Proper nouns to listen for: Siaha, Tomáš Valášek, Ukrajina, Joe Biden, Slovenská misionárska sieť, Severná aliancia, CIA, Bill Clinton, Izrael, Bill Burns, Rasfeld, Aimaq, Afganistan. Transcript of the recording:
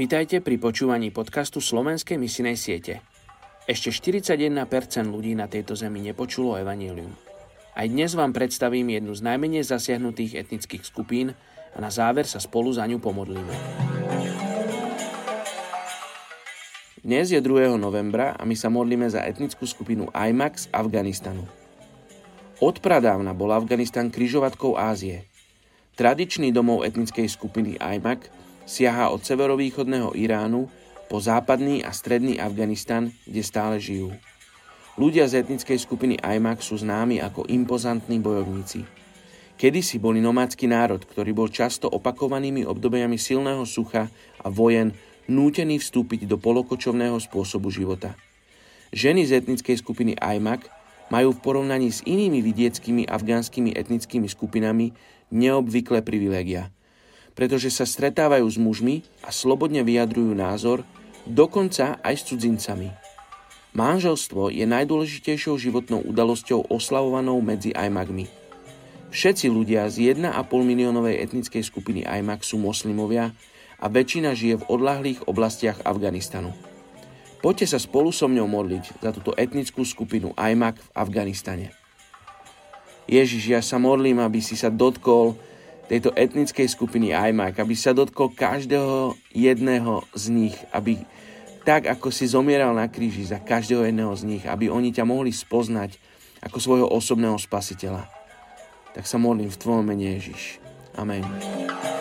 Vítajte pri počúvaní podcastu Slovenskej misijnej siete. Ešte 41% ľudí na tejto zemi nepočulo evanjelium. Aj dnes vám predstavím jednu z najmenej zasiahnutých etnických skupín a na záver sa spolu za ňu pomodlíme. Dnes je 2. novembra a my sa modlíme za etnickú skupinu Aimaq z Afganistanu. Odpradávna bol Afganistan križovatkou Ázie. Tradičný domov etnickej skupiny Aimaq siaha od severovýchodného Iránu po západný a stredný Afganistan, kde stále žijú. Ľudia z etnickej skupiny Aimaq sú známi ako impozantní bojovníci. Kedysi boli nomádsky národ, ktorý bol často opakovanými obdobiami silného sucha a vojen nútený vstúpiť do polokočovného spôsobu života. Ženy z etnickej skupiny Aimaq majú v porovnaní s inými vidieckými afgánskymi etnickými skupinami neobvyklé privilégia, pretože sa stretávajú s mužmi a slobodne vyjadrujú názor, dokonca aj s cudzincami. Manželstvo je najdôležitejšou životnou udalosťou oslavovanou medzi Aimaqmi. Všetci ľudia z 1,5 miliónovej etnickej skupiny Aimaq sú moslimovia a väčšina žije v odľahlých oblastiach Afganistanu. Poďte sa spolu so mnou modliť za túto etnickú skupinu Aimaq v Afganistane. Ježiš, ja sa modlím, aby si sa dotkol tejto etnickej skupiny Aimaq, aby sa dotkol každého jedného z nich, aby tak, ako si zomieral na kríži za každého jedného z nich, aby oni ťa mohli spoznať ako svojho osobného spasiteľa. Tak sa modlím v tvojom mene, Ježiš. Amen.